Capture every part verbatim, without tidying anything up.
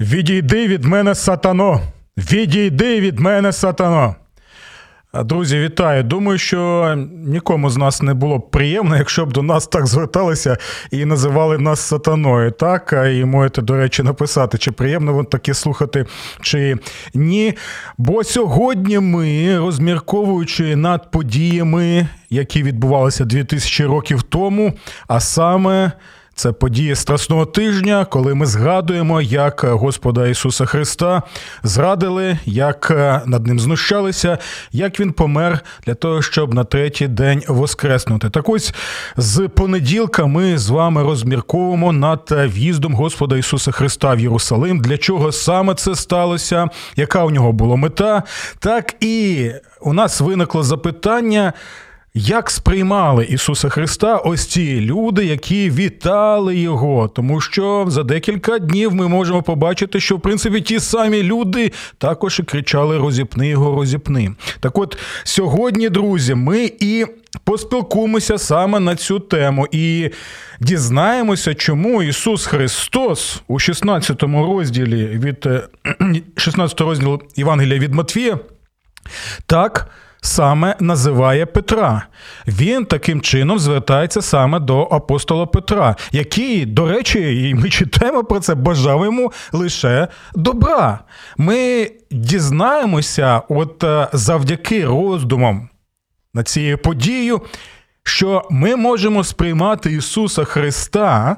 «Відійди від мене, сатано! Відійди від мене, сатано!» Друзі, вітаю. Думаю, що нікому з нас не було б приємно, якщо б до нас так зверталися і називали нас сатаною. Так, і можете, до речі, написати, чи приємно вам таке слухати, чи ні. Бо сьогодні ми, розмірковуючи над подіями, які відбувалися дві тисячі років тому, а саме це події Страсного тижня, коли ми згадуємо, як Господа Ісуса Христа зрадили, як над ним знущалися, як він помер для того, щоб на третій день воскреснути. Так ось, з понеділка ми з вами розмірковуємо над в'їздом Господа Ісуса Христа в Єрусалим, для чого саме це сталося, яка у нього була мета. Так і у нас виникло запитання, як сприймали Ісуса Христа ось ці люди, які вітали Його? Тому що за декілька днів ми можемо побачити, що, в принципі, ті самі люди також і кричали «Розіпни його, розіпни». Так от, сьогодні, друзі, ми і поспілкуємося саме на цю тему і дізнаємося, чому Ісус Христос у шістнадцятому розділі від шістнадцятий розділ Євангелія від Матвія так саме називає Петра. Він таким чином звертається саме до апостола Петра, який, до речі, і ми читаємо про це, бажав йому лише добра. Ми дізнаємося от завдяки роздумам над цією подією, що ми можемо сприймати Ісуса Христа,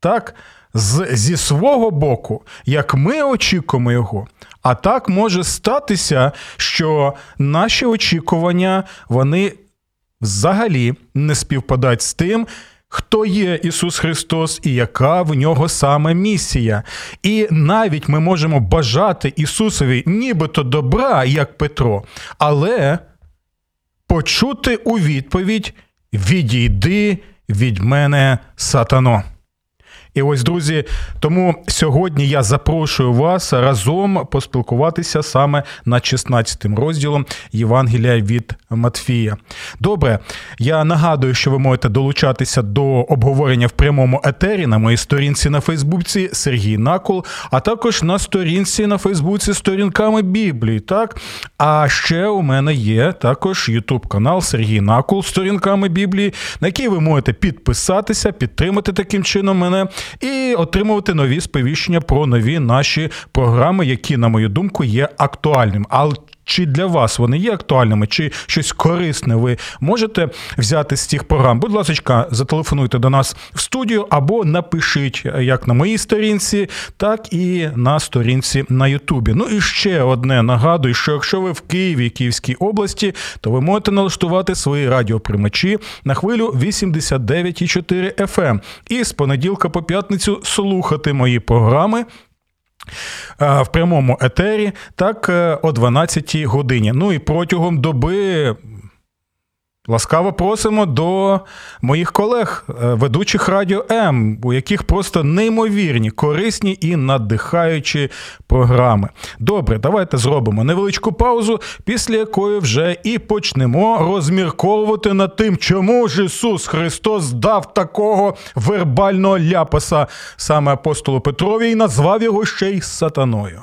так, З, зі свого боку, як ми очікуємо його, а так може статися, що наші очікування, вони взагалі не співпадають з тим, хто є Ісус Христос і яка в нього саме місія. І навіть ми можемо бажати Ісусові нібито добра, як Петро, але почути у відповідь «Відійди від мене, сатано». І ось, друзі, тому сьогодні я запрошую вас разом поспілкуватися саме над шістнадцятим розділом Євангелія від Матвія. Добре, я нагадую, що ви можете долучатися до обговорення в прямому етері на моїй сторінці на Фейсбуці Сергій Накол, а також на сторінці на Фейсбуці «Сторінками Біблії». Так? А ще у мене є також ютуб-канал Сергій Накол «Сторінками Біблії», на який ви можете підписатися, підтримати таким чином мене і отримувати нові сповіщення про нові наші програми, які, на мою думку, є актуальними. Але чи для вас вони є актуальними, чи щось корисне ви можете взяти з цих програм? Будь ласка, зателефонуйте до нас в студію або напишіть як на моїй сторінці, так і на сторінці на Ютубі. Ну і ще одне нагадую, що якщо ви в Києві, Київській області, то ви можете налаштувати свої радіоприймачі на хвилю вісімдесят дев'ять цілих чотири еф ем і з понеділка по п'ятницю слухати мої програми в прямому етері, так, о дванадцятій годині. Ну і протягом доби ласкаво просимо до моїх колег, ведучих Радіо М, у яких просто неймовірні, корисні і надихаючі програми. Добре, давайте зробимо невеличку паузу, після якої вже і почнемо розмірковувати над тим, чому ж Ісус Христос дав такого вербального ляпаса саме апостолу Петрові і назвав його ще й сатаною.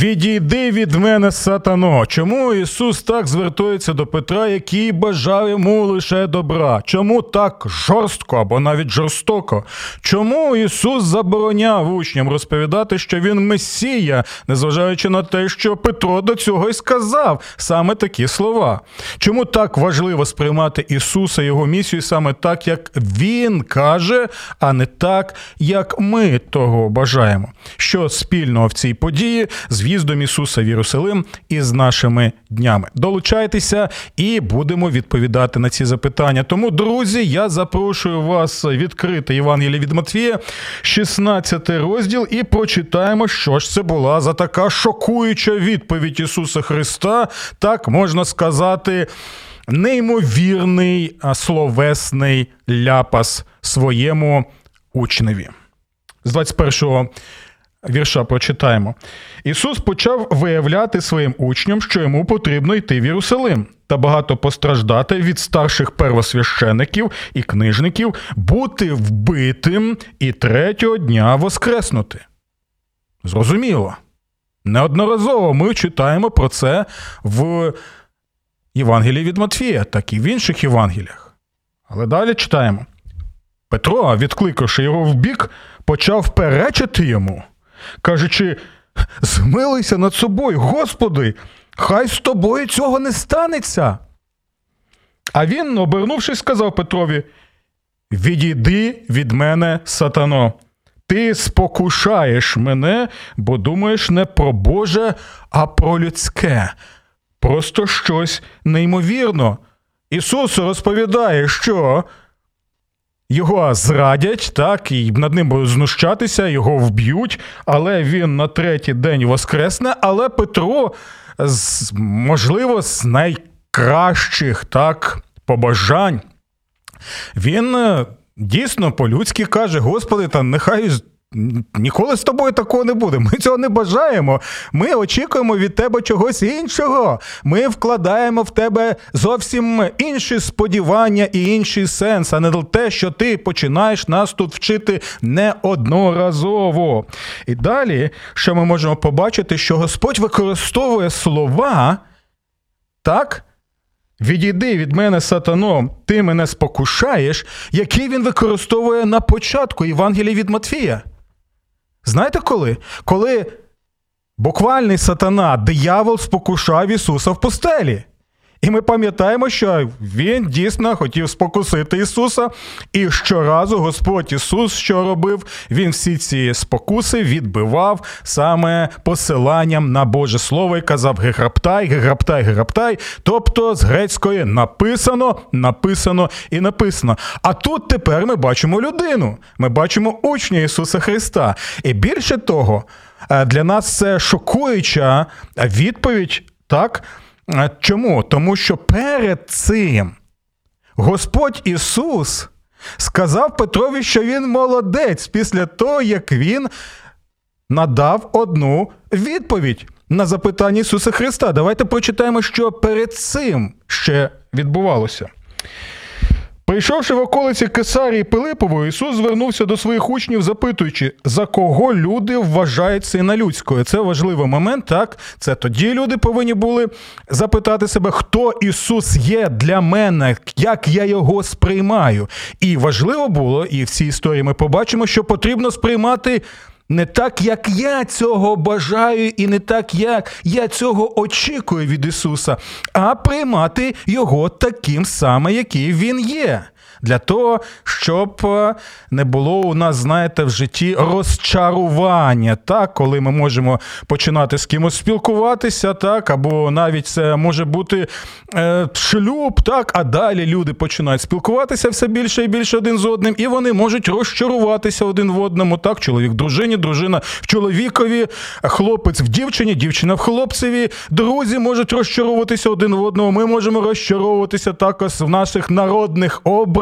«Відійди від мене, сатано!» Чому Ісус так звертається до Петра, який бажав йому лише добра? Чому так жорстко або навіть жорстоко? Чому Ісус забороняв учням розповідати, що він Месія, незважаючи на те, що Петро до цього й сказав саме такі слова? Чому так важливо сприймати Ісуса, його місію саме так, як він каже, а не так, як ми того бажаємо? Що спільного в цій події з в'їздом Ісуса в Єрусалим і з нашими днями? Долучайтеся і будемо відповідати на ці запитання. Тому, друзі, я запрошую вас відкрити Євангелія від Матвія, шістнадцятий розділ, і прочитаємо, що ж це була за така шокуюча відповідь Ісуса Христа, так можна сказати, неймовірний словесний ляпас своєму учневі. З двадцять першого вірша прочитаємо. «Ісус почав виявляти своїм учням, що йому потрібно йти в Єрусалим та багато постраждати від старших первосвящеників і книжників, бути вбитим і третього дня воскреснути». Зрозуміло. Неодноразово ми читаємо про це в Євангелії від Матвія, так і в інших Євангеліях. Але далі читаємо. Петро, відкликавши його вбік, почав перечити йому, кажучи, «Змилуйся над собою, Господи, хай з тобою цього не станеться». А він, обернувшись, сказав Петрові, «Відійди від мене, сатано, ти спокушаєш мене, бо думаєш не про Боже, а про людське. Просто щось неймовірно». Ісус розповідає, що його зрадять, так, і над ним будуть знущатися, його вб'ють, але він на третій день воскресне, але Петро, можливо, з найкращих, так, побажань, він дійсно по-людськи каже, Господи, та нехай ніколи з тобою такого не буде, ми цього не бажаємо, ми очікуємо від тебе чогось іншого, ми вкладаємо в тебе зовсім інші сподівання і інший сенс, а не те, що ти починаєш нас тут вчити неодноразово. І далі, що ми можемо побачити, що Господь використовує слова, так? «Відійди від мене, сатано, ти мене спокушаєш», які він використовує на початку Євангелії від Матвія. Знаєте коли? Коли буквальний сатана, диявол, спокушав Ісуса в пустелі. І ми пам'ятаємо, що він дійсно хотів спокусити Ісуса, і щоразу Господь Ісус, що робив, він всі ці спокуси відбивав саме посиланням на Боже Слово і казав «геграптай, геграптай, геграптай», тобто з грецької «написано, написано і написано». А тут тепер ми бачимо людину, ми бачимо учня Ісуса Христа. І більше того, для нас це шокуюча відповідь, так? Чому? Тому що перед цим Господь Ісус сказав Петрові, що він молодець після того, як він надав одну відповідь на запитання Ісуса Христа. Давайте прочитаємо, що перед цим ще відбувалося. «Прийшовши в околиці Кесарії Пилипової, Ісус звернувся до своїх учнів, запитуючи, за кого люди вважають Сина Людського». Це важливий момент, так? Це тоді люди повинні були запитати себе, хто Ісус є для мене, як я його сприймаю. І важливо було, і в цій історії ми побачимо, що потрібно сприймати не так, як я цього бажаю, і не так, як я цього очікую від Ісуса, а приймати його таким саме, який він є. Для того, щоб не було у нас, знаєте, в житті розчарування, так, коли ми можемо починати з кимось спілкуватися, так, або навіть це може бути е, шлюб, так, а далі люди починають спілкуватися все більше і більше один з одним, і вони можуть розчаруватися один в одному, так, чоловік в дружині, дружина в чоловікові, хлопець в дівчині, дівчина в хлопцеві, друзі можуть розчаровуватися один в одному, ми можемо розчаровуватися також в наших народних образах,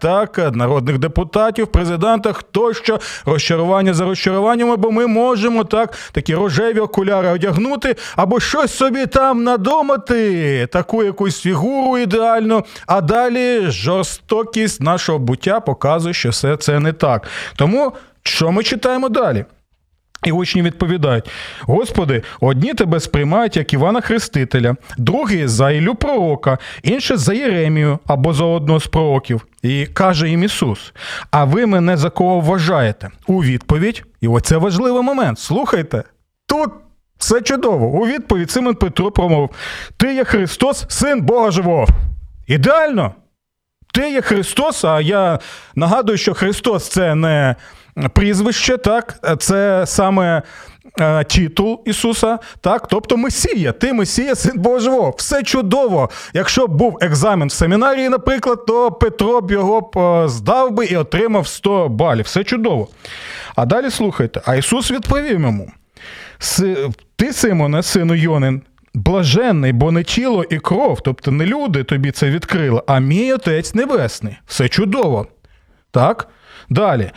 так, народних депутатів, президентах, тощо, розчарування за розчаруванням, бо ми можемо так, такі рожеві окуляри одягнути, або щось собі там надумати, таку якусь фігуру ідеальну, а далі жорстокість нашого буття показує, що все це не так. Тому, що ми читаємо далі? І учні відповідають: «Господи, одні тебе сприймають, як Івана Хрестителя, другі за Іллю пророка, інші за Єремію або за одного з пророків». І каже їм Ісус: «А ви мене за кого вважаєте?» У відповідь, і оце важливий момент, слухайте, тут все чудово. У відповідь Симон Петро промовив: «Ти є Христос, Син Бога Живого». Ідеально! Ти є Христос, а я нагадую, що Христос – це не прізвище, так, це саме е, титул Ісуса, так, тобто Месія, ти Месія, Син Бога Живого. Все чудово. Якщо б був екзамен в семінарії, наприклад, то Петро б його здав би і отримав сто балів. Все чудово. А далі слухайте, а Ісус відповів йому: «Ти, Симоне, сину Йонин, блаженний, бо не тіло і кров, тобто не люди тобі це відкрили, а мій Отець Небесний». Все чудово. Так? Далі.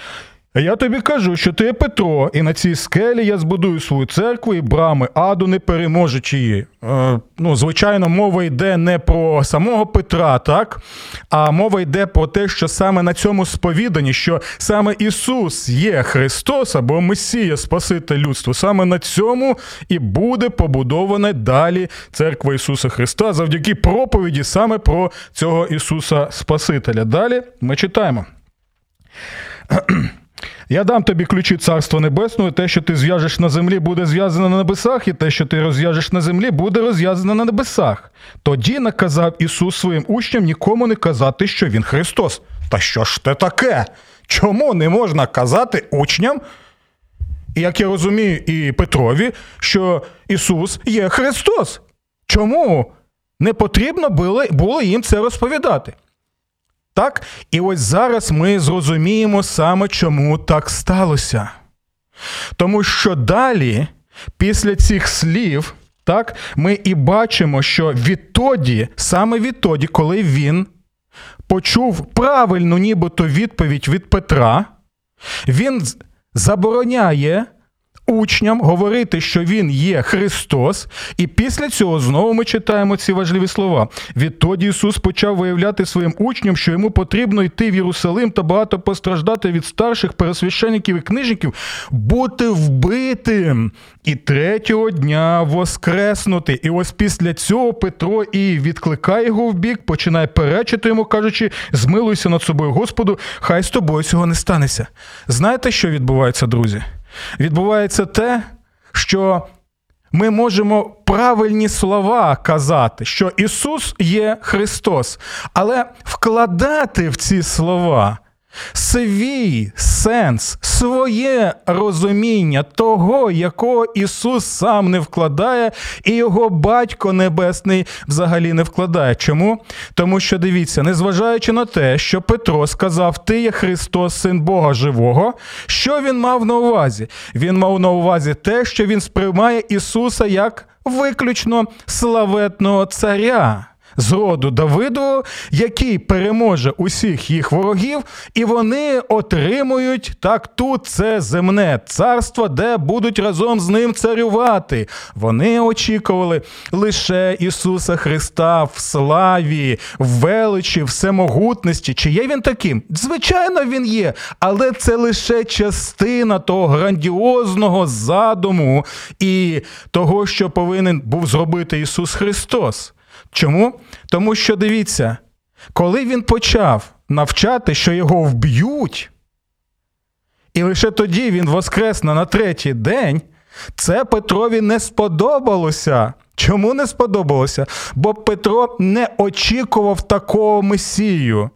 «Я тобі кажу, що ти Петро, і на цій скелі я збудую свою церкву, і брами аду не переможуть її». Е, ну, звичайно, мова йде не про самого Петра, так? А мова йде про те, що саме на цьому сповіданні, що саме Ісус є Христос або Месія, Спаситель людства. Саме на цьому і буде побудована далі церква Ісуса Христа, завдяки проповіді саме про цього Ісуса Спасителя. Далі ми читаємо. «Я дам тобі ключі Царства Небесного, і те, що ти зв'яжеш на землі, буде зв'язано на небесах, і те, що ти розв'яжеш на землі, буде розв'язано на небесах». Тоді наказав Ісус своїм учням нікому не казати, що Він Христос. Та що ж це таке? Чому не можна казати учням, як я розумію, і Петрові, що Ісус є Христос? Чому не потрібно було їм це розповідати? Так? І ось зараз ми зрозуміємо саме, чому так сталося. Тому що далі, після цих слів, так, ми і бачимо, що відтоді, саме відтоді, коли він почув правильну нібито відповідь від Петра, він забороняє учням говорити, що він є Христос, і після цього знову ми читаємо ці важливі слова. «Відтоді Ісус почав виявляти своїм учням, що йому потрібно йти в Єрусалим та багато постраждати від старших, пересвященників і книжників, бути вбитим і третього дня воскреснути». І ось після цього Петро і відкликає його в бік, починає перечити йому, кажучи: «Змилуйся над собою, Господу, хай з тобою цього не станеться». Знаєте, що відбувається, друзі? Відбувається те, що ми можемо правильні слова казати, що Ісус є Христос, але вкладати в ці слова свій сенс, своє розуміння того, якого Ісус сам не вкладає, і його Батько Небесний взагалі не вкладає. Чому? Тому що, дивіться, незважаючи на те, що Петро сказав: «Ти є Христос, Син Бога Живого», що він мав на увазі? Він мав на увазі те, що він сприймає Ісуса як виключно славетного царя з роду Давидового, який переможе усіх їх ворогів, і вони отримують, так, тут це земне царство, де будуть разом з ним царювати. Вони очікували лише Ісуса Христа в славі, в величі, всемогутності. Чи є він таким? Звичайно, він є, але це лише частина того грандіозного задуму і того, що повинен був зробити Ісус Христос. Чому? Тому що, дивіться, коли він почав навчати, що його вб'ють, і лише тоді він воскресне на третій день, це Петрові не сподобалося. Чому не сподобалося? Бо Петро не очікував такого Месію.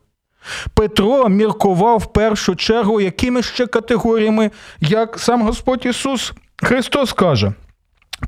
Петро міркував в першу чергу якими ще категоріями, як сам Господь Ісус Христос каже: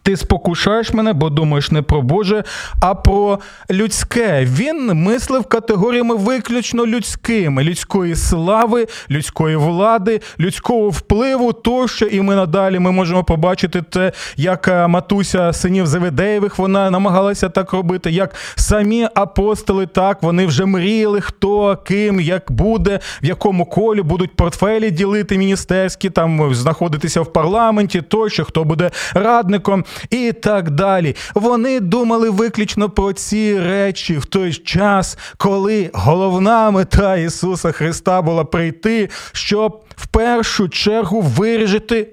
«Ти спокушаєш мене, бо думаєш не про Боже, а про людське». Він мислив категоріями виключно людськими: людської слави, людської влади, людського впливу тощо. І ми надалі ми можемо побачити те, як матуся синів Зеведеєвих, вона намагалася так робити, як самі апостоли, так, вони вже мріяли, хто, ким, як буде, в якому колі будуть портфелі ділити міністерські, там знаходитися в парламенті тощо, хто буде радником, і так далі. Вони думали виключно про ці речі в той час, коли головна мета Ісуса Христа була прийти, щоб в першу чергу вирішити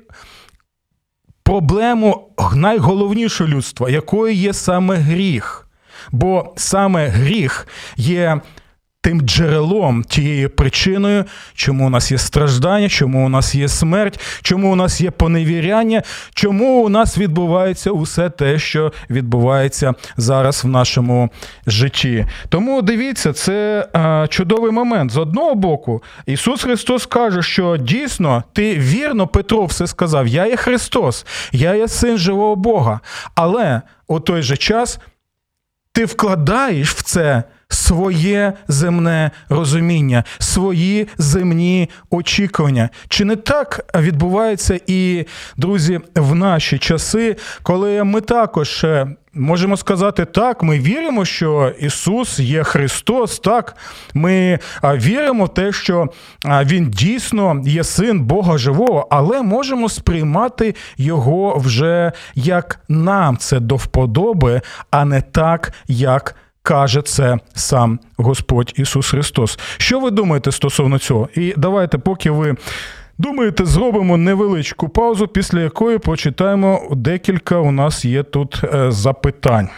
проблему найголовнішу людства, якою є саме гріх. Бо саме гріх є тим джерелом, тією причиною, чому у нас є страждання, чому у нас є смерть, чому у нас є поневіряння, чому у нас відбувається усе те, що відбувається зараз в нашому житті. Тому, дивіться, це е, чудовий момент. З одного боку, Ісус Христос каже, що дійсно, ти вірно, Петро, все сказав, я є Христос, я є Син живого Бога. Але у той же час ти вкладаєш в це своє земне розуміння, свої земні очікування. Чи не так відбувається і, друзі, в наші часи, коли ми також можемо сказати, так, ми віримо, що Ісус є Христос, так, ми віримо в те, що Він дійсно є Син Бога Живого, але можемо сприймати Його вже як нам це до вподоби, а не так, як каже це сам Господь Ісус Христос. Що ви думаєте стосовно цього? І давайте, поки ви думаєте, зробимо невеличку паузу, після якої прочитаємо декілька, у нас є тут запитань.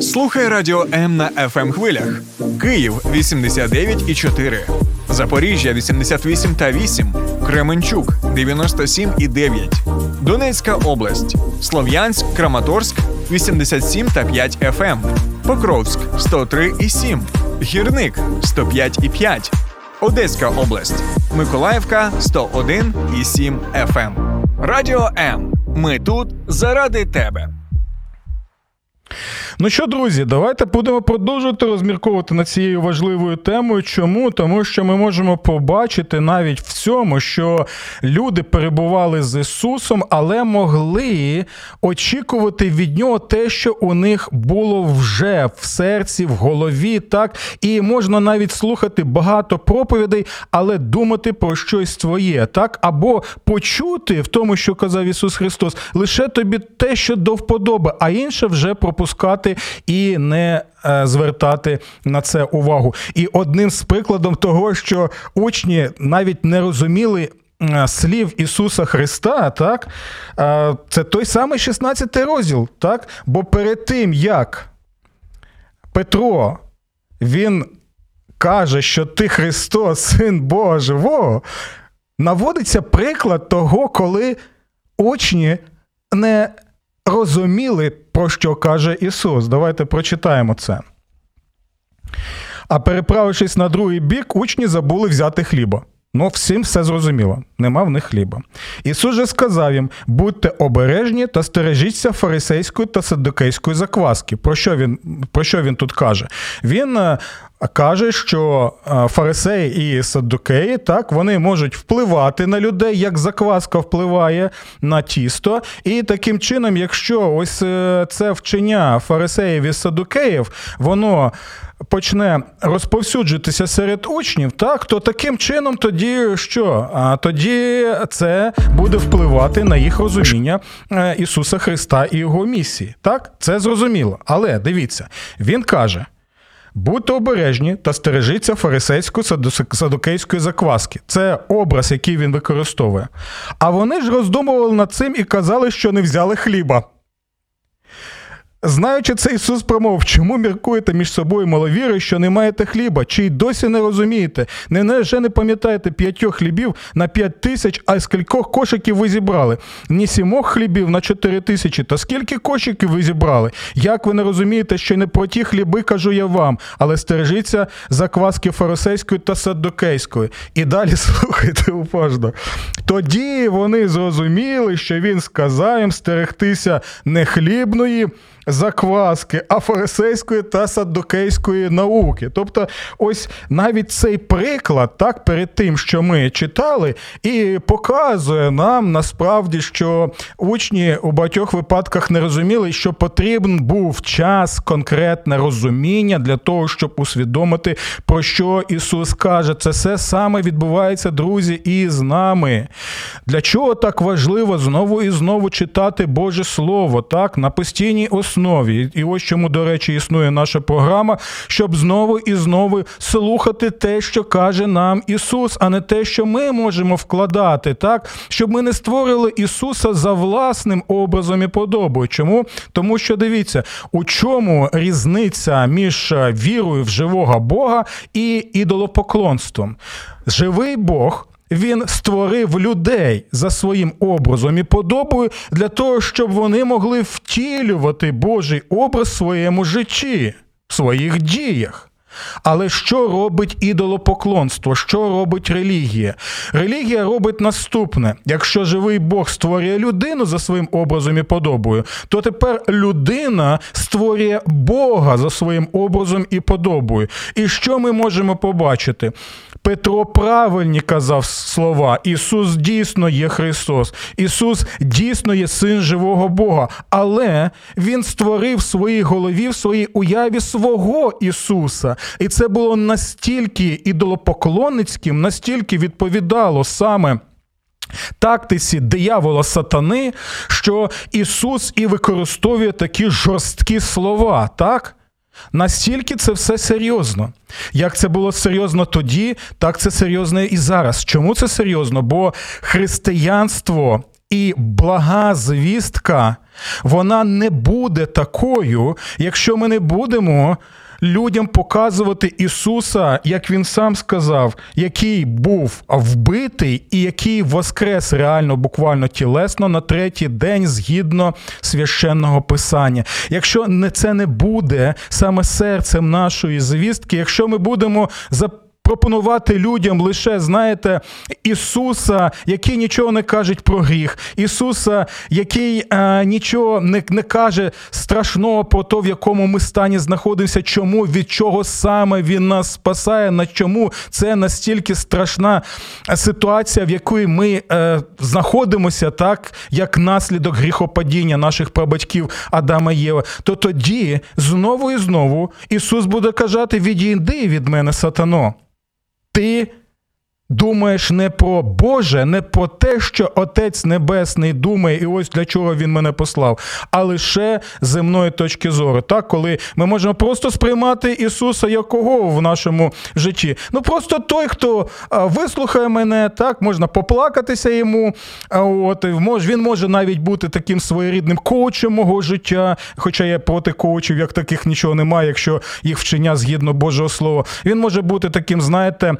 Слухай Радіо М на еф ем хвилях. Київ вісімдесят дев'ять і чотири, Запоріжжя вісімдесят вісім і вісім, Кременчук дев'яносто сім і дев'ять, Донецька область, Слов'янськ, Краматорськ вісімдесят сім і п'ять еф ем, Покровськ сто три і сім, Гірник сто п'ять і п'ять, Одеська область, Миколаївка сто один і сім еф ем. Радіо М. Ми тут заради тебе. Ну що, друзі, давайте будемо продовжувати розмірковувати над цією важливою темою. Чому? Тому що ми можемо побачити навіть в цьому, що люди перебували з Ісусом, але могли очікувати від Нього те, що у них було вже в серці, в голові, так? І можна навіть слухати багато проповідей, але думати про щось своє, так? Або почути в тому, що казав Ісус Христос, лише тобі те, що до вподоби, а інше вже пропускати і не звертати на це увагу. І одним з прикладів того, що учні навіть не розуміли слів Ісуса Христа, так, це той самий шістнадцятий розділ, так, бо перед тим, як Петро, він каже, що ти Христос, Син Бога Живого, наводиться приклад того, коли учні не розуміли, про що каже Ісус. Давайте прочитаємо це. А переправившись на другий бік, учні забули взяти хліба. Ну, всім все зрозуміло. Нема в них хліба. Ісус же сказав їм, будьте обережні та стережіться фарисейської та саддукейської закваски. Про що він, про що він тут каже? Він каже, що фарисеї і саддукеї, так, вони можуть впливати на людей, як закваска впливає на тісто. І таким чином, якщо ось це вчення фарисеїв і саддукеїв, воно почне розповсюджитися серед учнів, так, то таким чином тоді що? А тоді це буде впливати на їх розуміння Ісуса Христа і Його місії. Так? Це зрозуміло. Але, дивіться, він каже, будьте обережні та стережіться фарисейсько-садукейської закваски. Це образ, який він використовує. А вони ж роздумували над цим і казали, що не взяли хліба. Знаючи це, Ісус промовив, чому міркуєте між собою маловіри, що не маєте хліба, чи й досі не розумієте, невже не пам'ятаєте п'ятьох хлібів на п'ять тисяч, а з кількох кошиків ви зібрали? Ні сімох хлібів на чотири тисячі, та скільки кошиків ви зібрали? Як ви не розумієте, що не про ті хліби кажу я вам, але стережіться закваски фарисейської та саддукейської. І далі слухайте уважно. Тоді вони зрозуміли, що він сказав їм стерегтися не хлібної закваски, а фарисейської та саддукейської науки. Тобто, ось навіть цей приклад, так, перед тим, що ми читали, і показує нам насправді, що учні у багатьох випадках не розуміли, що потрібен був час, конкретне розуміння для того, щоб усвідомити, про що Ісус каже. Це все саме відбувається, друзі, і з нами. Для чого так важливо знову і знову читати Боже Слово, так, на постійній основі? основі. І ось чому, до речі, існує наша програма, щоб знову і знову слухати те, що каже нам Ісус, а не те, що ми можемо вкладати, так? Щоб ми не створили Ісуса за власним образом і подобою. Чому? Тому що, дивіться, у чому різниця між вірою в живого Бога і ідолопоклонством? Живий Бог – Він створив людей за своїм образом і подобою для того, щоб вони могли втілювати Божий образ в своєму житті, в своїх діях. Але що робить ідолопоклонство? Що робить релігія? Релігія робить наступне. Якщо живий Бог створює людину за своїм образом і подобою, то тепер людина створює Бога за своїм образом і подобою. І що ми можемо побачити? Петро правильні казав слова. Ісус дійсно є Христос. Ісус дійсно є Син живого Бога. Але Він створив в своїй голові, в своїй уяві свого Ісуса. І це було настільки ідолопоклонницьким, настільки відповідало саме тактиці диявола сатани, що Ісус і використовує такі жорсткі слова, так? Настільки це все серйозно. Як це було серйозно тоді, так це серйозно і зараз. Чому це серйозно? Бо християнство і блага звістка, вона не буде такою, якщо ми не будемо людям показувати Ісуса, як Він сам сказав, який був вбитий і який воскрес реально, буквально тілесно на третій день згідно священного писання. Якщо це не буде саме серцем нашої звістки, якщо ми будемо запитувати, пропонувати людям лише, знаєте, Ісуса, який нічого не каже про гріх, Ісуса, який е, нічого не, не каже страшного про те, в якому ми стані знаходимося, чому, від чого саме Він нас спасає, на чому це настільки страшна ситуація, в якій ми е, знаходимося, так, як наслідок гріхопадіння наших прабатьків Адама і Єви, то тоді знову і знову Ісус буде казати: «Відійди від мене, сатано. Ти думаєш не про Боже, не про те, що Отець Небесний думає, і ось для чого Він мене послав, а лише земної точки зору». Так, коли ми можемо просто сприймати Ісуса як кого в нашому житті. Ну, просто той, хто вислухає мене, так, можна поплакатися йому, от, він може навіть бути таким своєрідним коучем мого життя, хоча я проти коучів, як таких нічого немає, якщо їх вчення згідно Божого Слова. Він може бути таким, знаєте,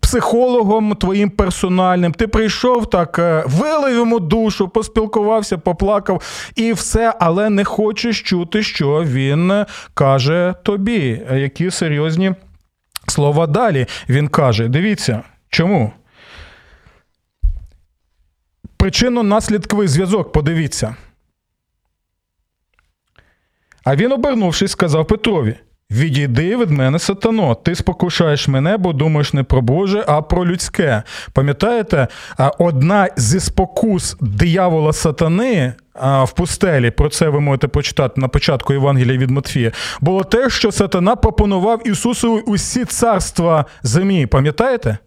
психологом твоїм персональним. Ти прийшов, так, вилив йому душу, поспілкувався, поплакав і все, але не хочеш чути, що він каже тобі. Які серйозні слова далі він каже. Дивіться, чому? Причинно-наслідковий зв'язок, подивіться. А він, обернувшись, сказав Петрові: «Відійди від мене, сатано, ти спокушаєш мене, бо думаєш не про Боже, а про людське». Пам'ятаєте, одна зі спокус диявола сатани в пустелі, про це ви можете прочитати на початку Євангелія від Матвія, було те, що сатана пропонував Ісусу усі царства землі. Пам'ятаєте?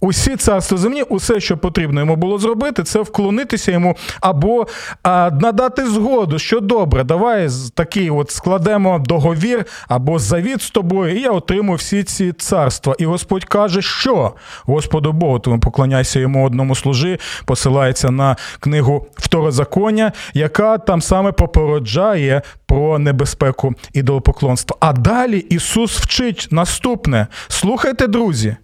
Усі царства землі, усе, що потрібно йому було зробити, це вклонитися йому або а, надати згоду, що добре, давай такий от складемо договір або завіт з тобою, і я отримую всі ці царства. І Господь каже, що? Господу Богу, тому поклоняйся йому одному служи, посилається на книгу Второзаконня, яка там саме попереджає про небезпеку ідолопоклонства. А далі Ісус вчить наступне. Слухайте, друзі.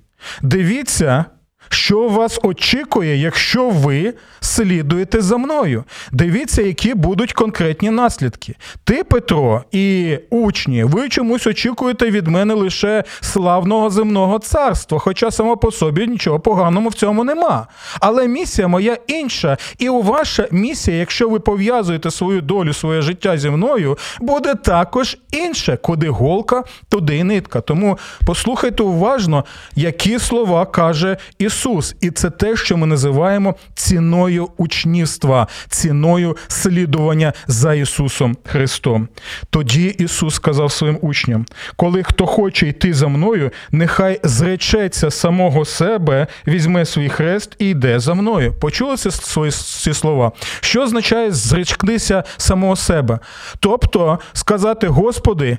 Дивіться, що вас очікує, якщо ви слідуєте за мною. Дивіться, які будуть конкретні наслідки. Ти, Петро, і учні, ви чомусь очікуєте від мене лише славного земного царства, хоча само по собі нічого поганого в цьому нема. Але місія моя інша, і ваша місія, якщо ви пов'язуєте свою долю, своє життя зі мною, буде також інше, куди голка, туди і нитка. Тому послухайте уважно, які слова каже Ісус. Ісус. І це те, що ми називаємо ціною учнівства, ціною слідування за Ісусом Христом. Тоді Ісус сказав своїм учням: «Коли хто хоче йти за мною, нехай зречеться самого себе, візьме свій хрест і йде за мною». Почули ці слова? Що означає «зречкнися самого себе»? Тобто сказати: «Господи,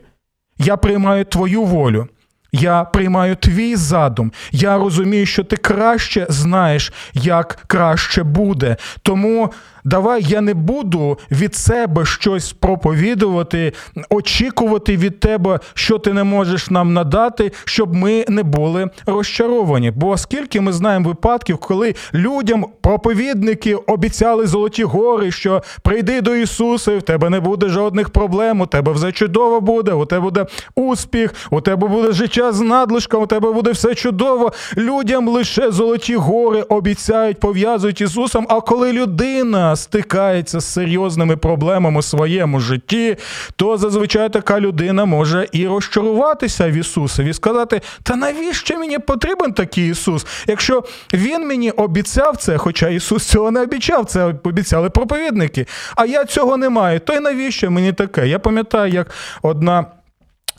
я приймаю Твою волю, я приймаю Твій задум, я розумію, що Ти краще знаєш, як краще буде. Тому давай я не буду від себе щось проповідувати, очікувати від тебе, що ти не можеш нам надати, щоб ми не були розчаровані». Бо скільки ми знаємо випадків, коли людям проповідники обіцяли золоті гори, що прийди до Ісуса, в тебе не буде жодних проблем, у тебе все чудово буде, у тебе буде успіх, у тебе буде життя з надлишком, у тебе буде все чудово. Людям лише золоті гори обіцяють, пов'язують Ісусом, а коли людина стикається з серйозними проблемами у своєму житті, то зазвичай така людина може і розчаруватися в Ісусові, сказати: «Та навіщо мені потрібен такий Ісус? Якщо Він мені обіцяв це, хоча Ісус цього не обіцяв, це обіцяли проповідники, а я цього не маю, то й навіщо мені таке?» Я пам'ятаю, як одна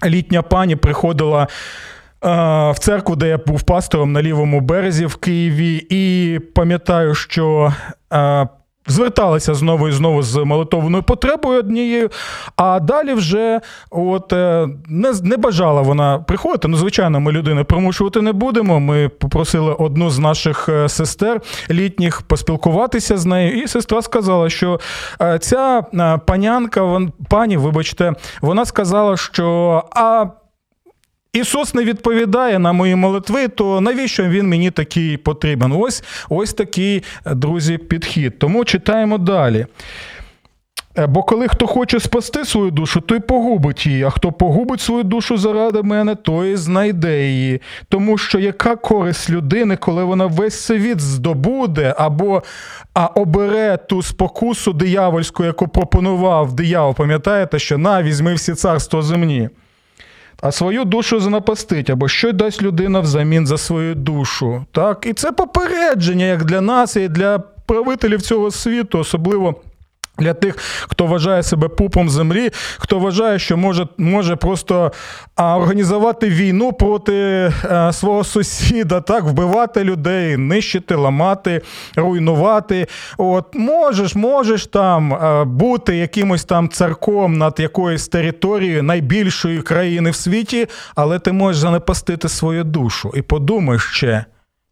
літня пані приходила в церкву, де я був пастором на Лівому березі в Києві, і пам'ятаю, що зверталися знову і знову з молитовною потребою однією, а далі вже от не, не бажала вона приходити. Ну, звичайно, ми людину примушувати не будемо. Ми попросили одну з наших сестер літніх поспілкуватися з нею, і сестра сказала, що ця панянка, пані, вибачте, вона сказала, що а Ісус не відповідає на мої молитви, то навіщо Він мені такий потрібен? Ось, ось такий, друзі, підхід. Тому читаємо далі. «Бо коли хто хоче спасти свою душу, той погубить її, а хто погубить свою душу заради мене, той знайде її. Тому що яка користь людини, коли вона весь світ здобуде, або а обере ту спокусу диявольську, яку пропонував диявол, пам'ятаєте, що на, візьми всі царства земні. А свою душу занапастить, або що дасть людина взамін за свою душу». Так? І це попередження як для нас і для правителів цього світу, особливо для тих, хто вважає себе пупом землі, хто вважає, що може, може просто а, організувати війну проти а, свого сусіда, так, вбивати людей, нищити, ламати, руйнувати. От, можеш, можеш там а, бути якимось там царком над якоюсь територією найбільшої країни в світі, але ти можеш занепастити свою душу. І подумай ще,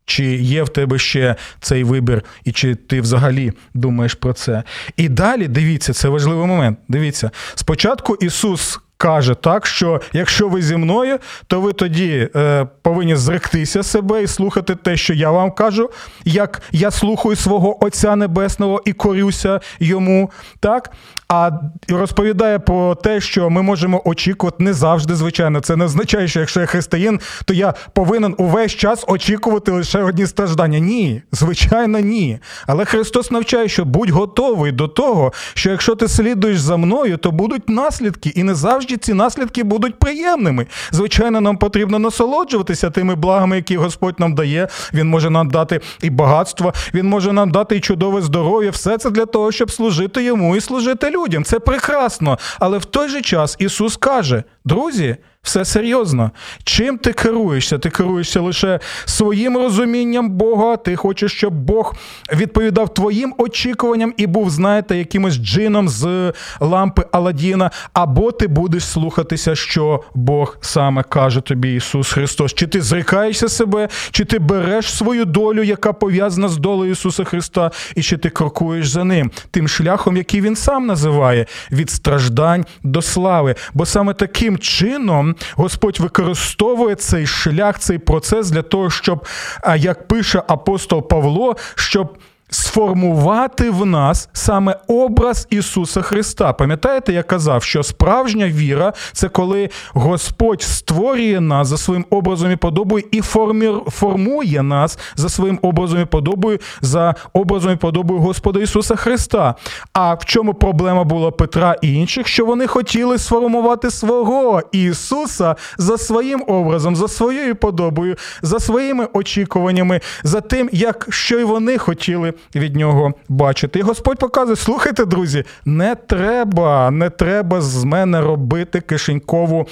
чи є в тебе ще цей вибір, і чи ти взагалі думаєш про це. І далі, дивіться, це важливий момент, дивіться. Спочатку Ісус каже так, що якщо ви зі мною, то ви тоді е, повинні зректися себе і слухати те, що я вам кажу, як я слухаю свого Отця Небесного і корюся йому, так? А розповідає про те, що ми можемо очікувати не завжди, звичайно. Це не означає, що якщо я християнин, то я повинен увесь час очікувати лише одні страждання. Ні, звичайно, ні. Але Христос навчає, що будь готовий до того, що якщо ти слідуєш за мною, то будуть наслідки, і не завжди ці наслідки будуть приємними. Звичайно, нам потрібно насолоджуватися тими благами, які Господь нам дає. Він може нам дати і багатство, Він може нам дати і чудове здоров'я. Все це для того, щоб служити йому і служити людям. Це прекрасно. Але в той же час Ісус каже: друзі, все серйозно. Чим ти керуєшся? Ти керуєшся лише своїм розумінням Бога, ти хочеш, щоб Бог відповідав твоїм очікуванням і був, знаєте, якимось джином з лампи Аладдіна, або ти будеш слухатися, що Бог саме каже тобі Ісус Христос. Чи ти зрікаєшся себе, чи ти береш свою долю, яка пов'язана з долею Ісуса Христа, і чи ти крокуєш за Ним, тим шляхом, який Він сам називає, від страждань до слави. Бо саме таким чином Господь використовує цей шлях, цей процес для того, щоб, як пише апостол Павло, щоб сформувати в нас саме образ Ісуса Христа. Пам'ятаєте, я казав, що справжня віра – це коли Господь створює нас за своїм образом і подобою і формує нас за своїм образом і подобою, за образом і подобою Господа Ісуса Христа. А в чому проблема була Петра і інших? Що вони хотіли сформувати свого Ісуса за своїм образом, за своєю подобою, за своїми очікуваннями, за тим, як що й вони хотіли від нього бачити. І Господь показує: слухайте, друзі, не треба, не треба з мене робити кишенькову,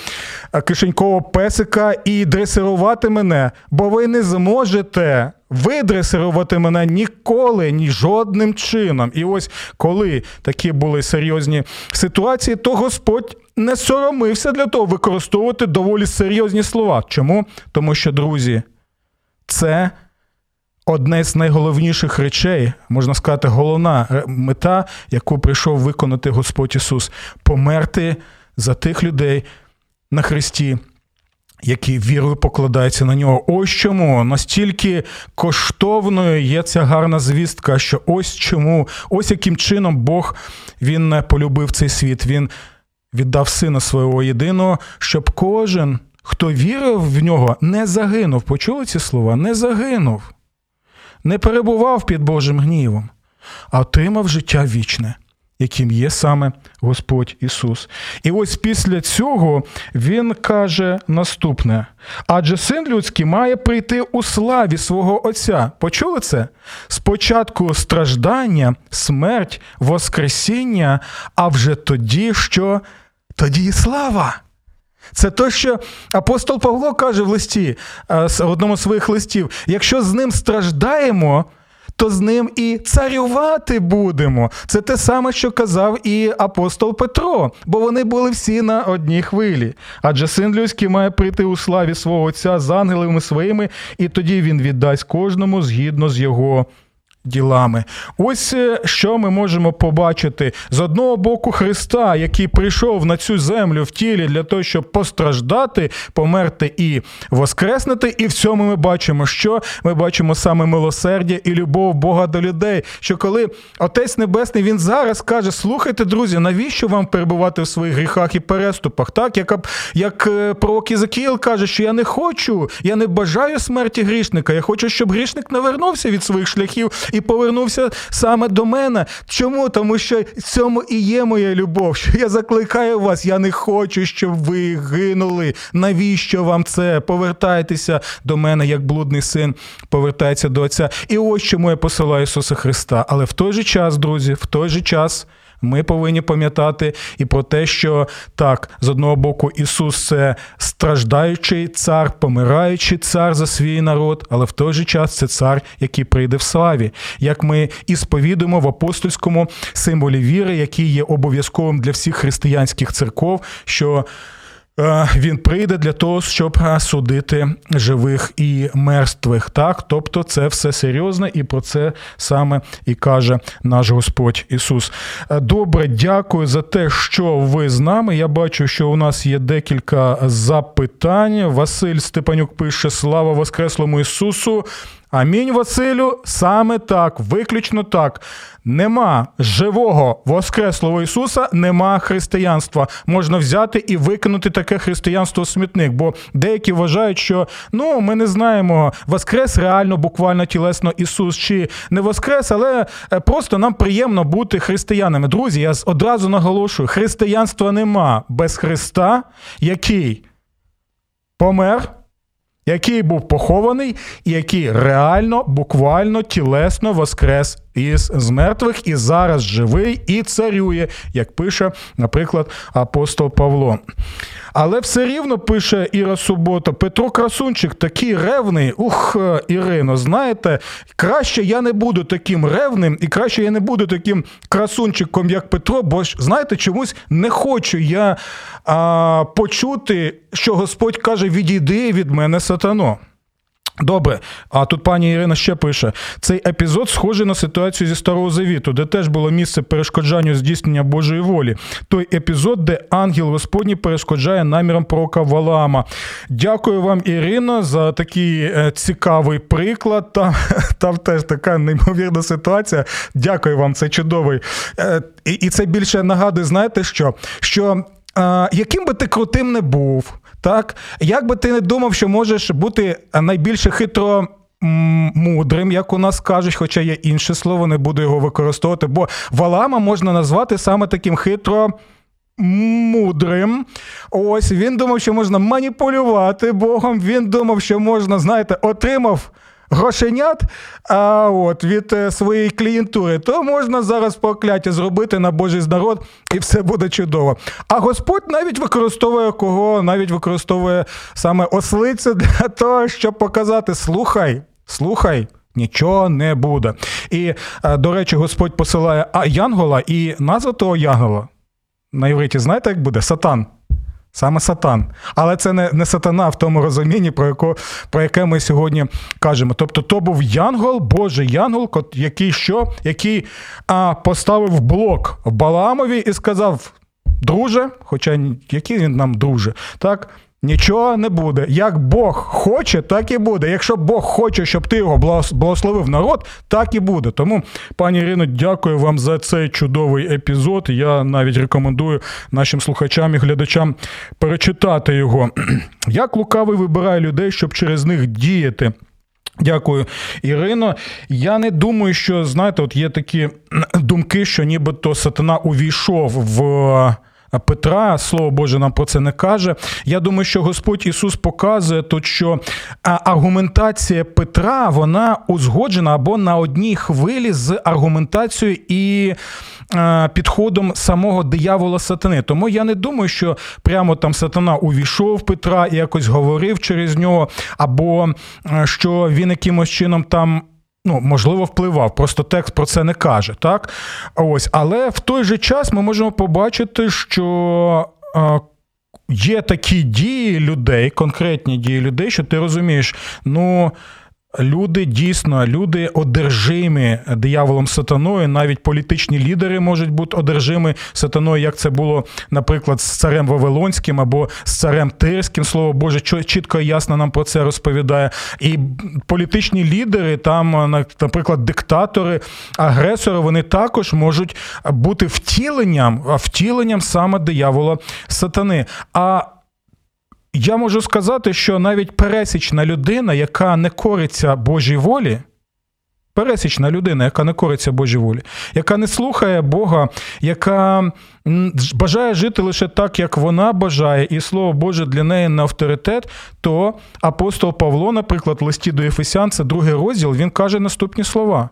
кишенькового песика і дресирувати мене, бо ви не зможете видресирувати мене ніколи, ні жодним чином. І ось коли такі були серйозні ситуації, то Господь не соромився для того використовувати доволі серйозні слова. Чому? Тому що, друзі, це одне з найголовніших речей, можна сказати, головна мета, яку прийшов виконати Господь Ісус. Померти за тих людей на хресті, які вірою покладаються на нього. Ось чому настільки коштовною є ця гарна звістка, що ось чому, ось яким чином Бог, Він полюбив цей світ. Він віддав Сина Свого Єдиного, щоб кожен, хто вірив в Нього, не загинув. Почули ці слова? Не загинув. Не перебував під Божим гнівом, а отримав життя вічне, яким є саме Господь Ісус. І ось після цього Він каже наступне: адже Син людський має прийти у славі свого Отця. Почули це? Спочатку страждання, смерть, воскресіння, а вже тоді що? Тоді і слава. Це те, що апостол Павло каже в листі, в одному з своїх листів: якщо з ним страждаємо, то з ним і царювати будемо. Це те саме, що казав і апостол Петро, бо вони були всі на одній хвилі. Адже Син людський має прийти у славі свого Отця з ангелами своїми, і тоді Він віддасть кожному згідно з його ділами. Ось що ми можемо побачити. З одного боку, Христа, який прийшов на цю землю в тілі для того, щоб постраждати, померти і воскреснути. І в цьому ми бачимо, що? Ми бачимо саме милосердя і любов Бога до людей. Що коли Отець Небесний, Він зараз каже: слухайте, друзі, навіщо вам перебувати в своїх гріхах і переступах? Так, як, як пророк Єзекіїль каже, що я не хочу, я не бажаю смерті грішника, я хочу, щоб грішник навернувся від своїх шляхів і повернувся саме до мене. Чому? Тому що в цьому і є моя любов, що я закликаю вас, я не хочу, щоб ви гинули. Навіщо вам це? Повертайтеся до мене, як блудний син повертається до Отця. І ось чому я посилаю Ісуса Христа. Але в той же час, друзі, в той же час ми повинні пам'ятати і про те, що так, з одного боку, Ісус – це страждаючий цар, помираючий цар за свій народ, але в той же час це цар, який прийде в славі. Як ми і сповідуємо в апостольському символі віри, який є обов'язковим для всіх християнських церков, що Він прийде для того, щоб судити живих і мертвих. Так? Тобто це все серйозно, і про це саме і каже наш Господь Ісус. Добре, дякую за те, що ви з нами. Я бачу, що у нас є декілька запитань. Василь Степанюк пише: «Слава воскреслому Ісусу». Амінь, Василю, саме так, виключно так. Нема живого воскреслого Ісуса, нема християнства. Можна взяти і викинути таке християнство в смітник, бо деякі вважають, що, ну, ми не знаємо, воскрес реально, буквально, тілесно Ісус чи не воскрес, але просто нам приємно бути християнами. Друзі, я одразу наголошую, християнства нема без Христа, який помер, який був похований, і який реально, буквально, тілесно воскрес із мертвих, і зараз живий і царює, як пише, наприклад, апостол Павло. Але все рівно, пише Іра Субота, Петро красунчик, такий ревний. Ух, Ірино, знаєте, краще я не буду таким ревним, і краще я не буду таким красунчиком, як Петро, бо, знаєте, чомусь не хочу я а, почути, що Господь каже: відійди від мене, сатано. Добре, а тут пані Ірина ще пише. Цей епізод схожий на ситуацію зі Старого Завіту, де теж було місце перешкоджанню здійснення Божої волі. Той епізод, де ангел Господній перешкоджає намірам пророка Валаама. Дякую вам, Ірина, за такий цікавий приклад. Там, там теж така неймовірна ситуація. Дякую вам, це чудовий. І, і це більше нагадує, знаєте що? Що яким би ти крутим не був, так? Як би ти не думав, що можеш бути найбільше хитро мудрим, як у нас кажуть, хоча є інше слово, не буду його використовувати, бо Валаама можна назвати саме таким хитро мудрим. Ось, він думав, що можна маніпулювати Богом, він думав, що можна, знаєте, отримав грошенят, а от від своєї клієнтури, то можна зараз прокляття зробити на Божий народ, і все буде чудово. А Господь навіть використовує кого? Навіть використовує саме ослицю для того, щоб показати: слухай, слухай, нічого не буде. І, до речі, Господь посилає янгола, і назва того янгола на євриті, знаєте, як буде? Сатан. Саме Сатан. Але це не, не сатана в тому розумінні, про, яко, про яке ми сьогодні кажемо. Тобто то був янгол, Божий янгол, який що? Який а, поставив блок Балаамові і сказав: друже, хоча який він нам друже, так? Нічого не буде. Як Бог хоче, так і буде. Якщо Бог хоче, щоб ти його благословив народ, так і буде. Тому, пані Ірино, дякую вам за цей чудовий епізод. Я навіть рекомендую нашим слухачам і глядачам перечитати його. Як лукавий вибирає людей, щоб через них діяти? Дякую, Ірино. Я не думаю, що, знаєте, от є такі думки, що нібито сатана увійшов в Петра, Слово Боже нам про це не каже. Я думаю, що Господь Ісус показує тут, що аргументація Петра, вона узгоджена або на одній хвилі з аргументацією і підходом самого диявола сатани. Тому я не думаю, що прямо там сатана увійшов в Петра і якось говорив через нього, або що він якимось чином там, ну, можливо, впливав, просто текст про це не каже, так? Ось, але в той же час ми можемо побачити, що е, є такі дії людей, конкретні дії людей, що ти розумієш, ну, люди дійсно, люди одержимі дияволом сатаною, навіть політичні лідери можуть бути одержимі сатаною, як це було, наприклад, з царем Вавилонським або з царем Тирським, Слово Боже чітко і ясно нам про це розповідає. І політичні лідери, там, наприклад, диктатори, агресори, вони також можуть бути втіленням, втіленням саме диявола сатани. А я можу сказати, що навіть пересічна людина, яка не кориться Божій волі, пересічна людина, яка не кориться Божій волі, яка не слухає Бога, яка бажає жити лише так, як вона бажає, і Слово Боже для неї не авторитет, то апостол Павло, наприклад, в листі до Ефесян, це другий розділ, він каже наступні слова,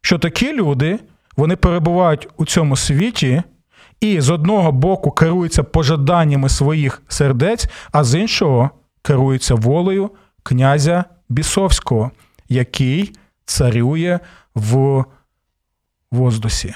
що такі люди, вони перебувають у цьому світі, і з одного боку керуються пожаданнями своїх сердець, а з іншого керуються волею князя бісовського, який царює в воздусі.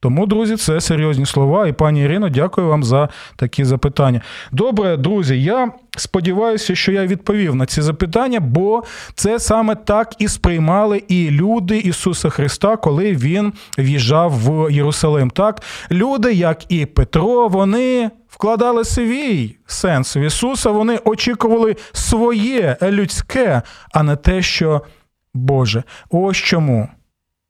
Тому, друзі, це серйозні слова. І, пані Ірино, дякую вам за такі запитання. Добре, друзі, я сподіваюся, що я відповів на ці запитання, бо це саме так і сприймали і люди Ісуса Христа, коли Він в'їжджав в Єрусалим. Так, люди, як і Петро, вони вкладали свій сенс в Ісуса, вони очікували своє людське, а не те, що Боже. Ось чому,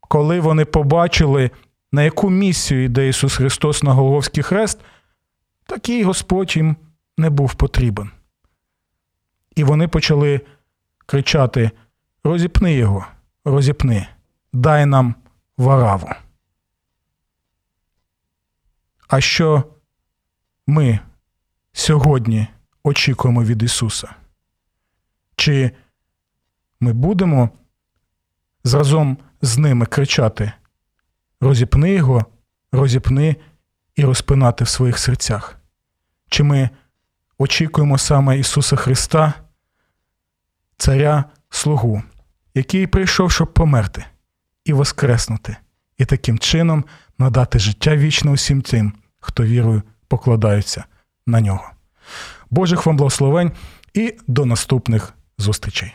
коли вони побачили, на яку місію йде Ісус Христос на Голгофський хрест, такий Господь їм не був потрібен. І вони почали кричати: розіпни його, розіпни, дай нам Вараву. А що ми сьогодні очікуємо від Ісуса? Чи ми будемо разом з ними кричати: розіпни його, розіпни і розпинати в своїх серцях? Чи ми очікуємо саме Ісуса Христа, царя, слугу, який прийшов, щоб померти і воскреснути, і таким чином надати життя вічне усім тим, хто вірою покладаються на нього. Божих вам благословень і до наступних зустрічей.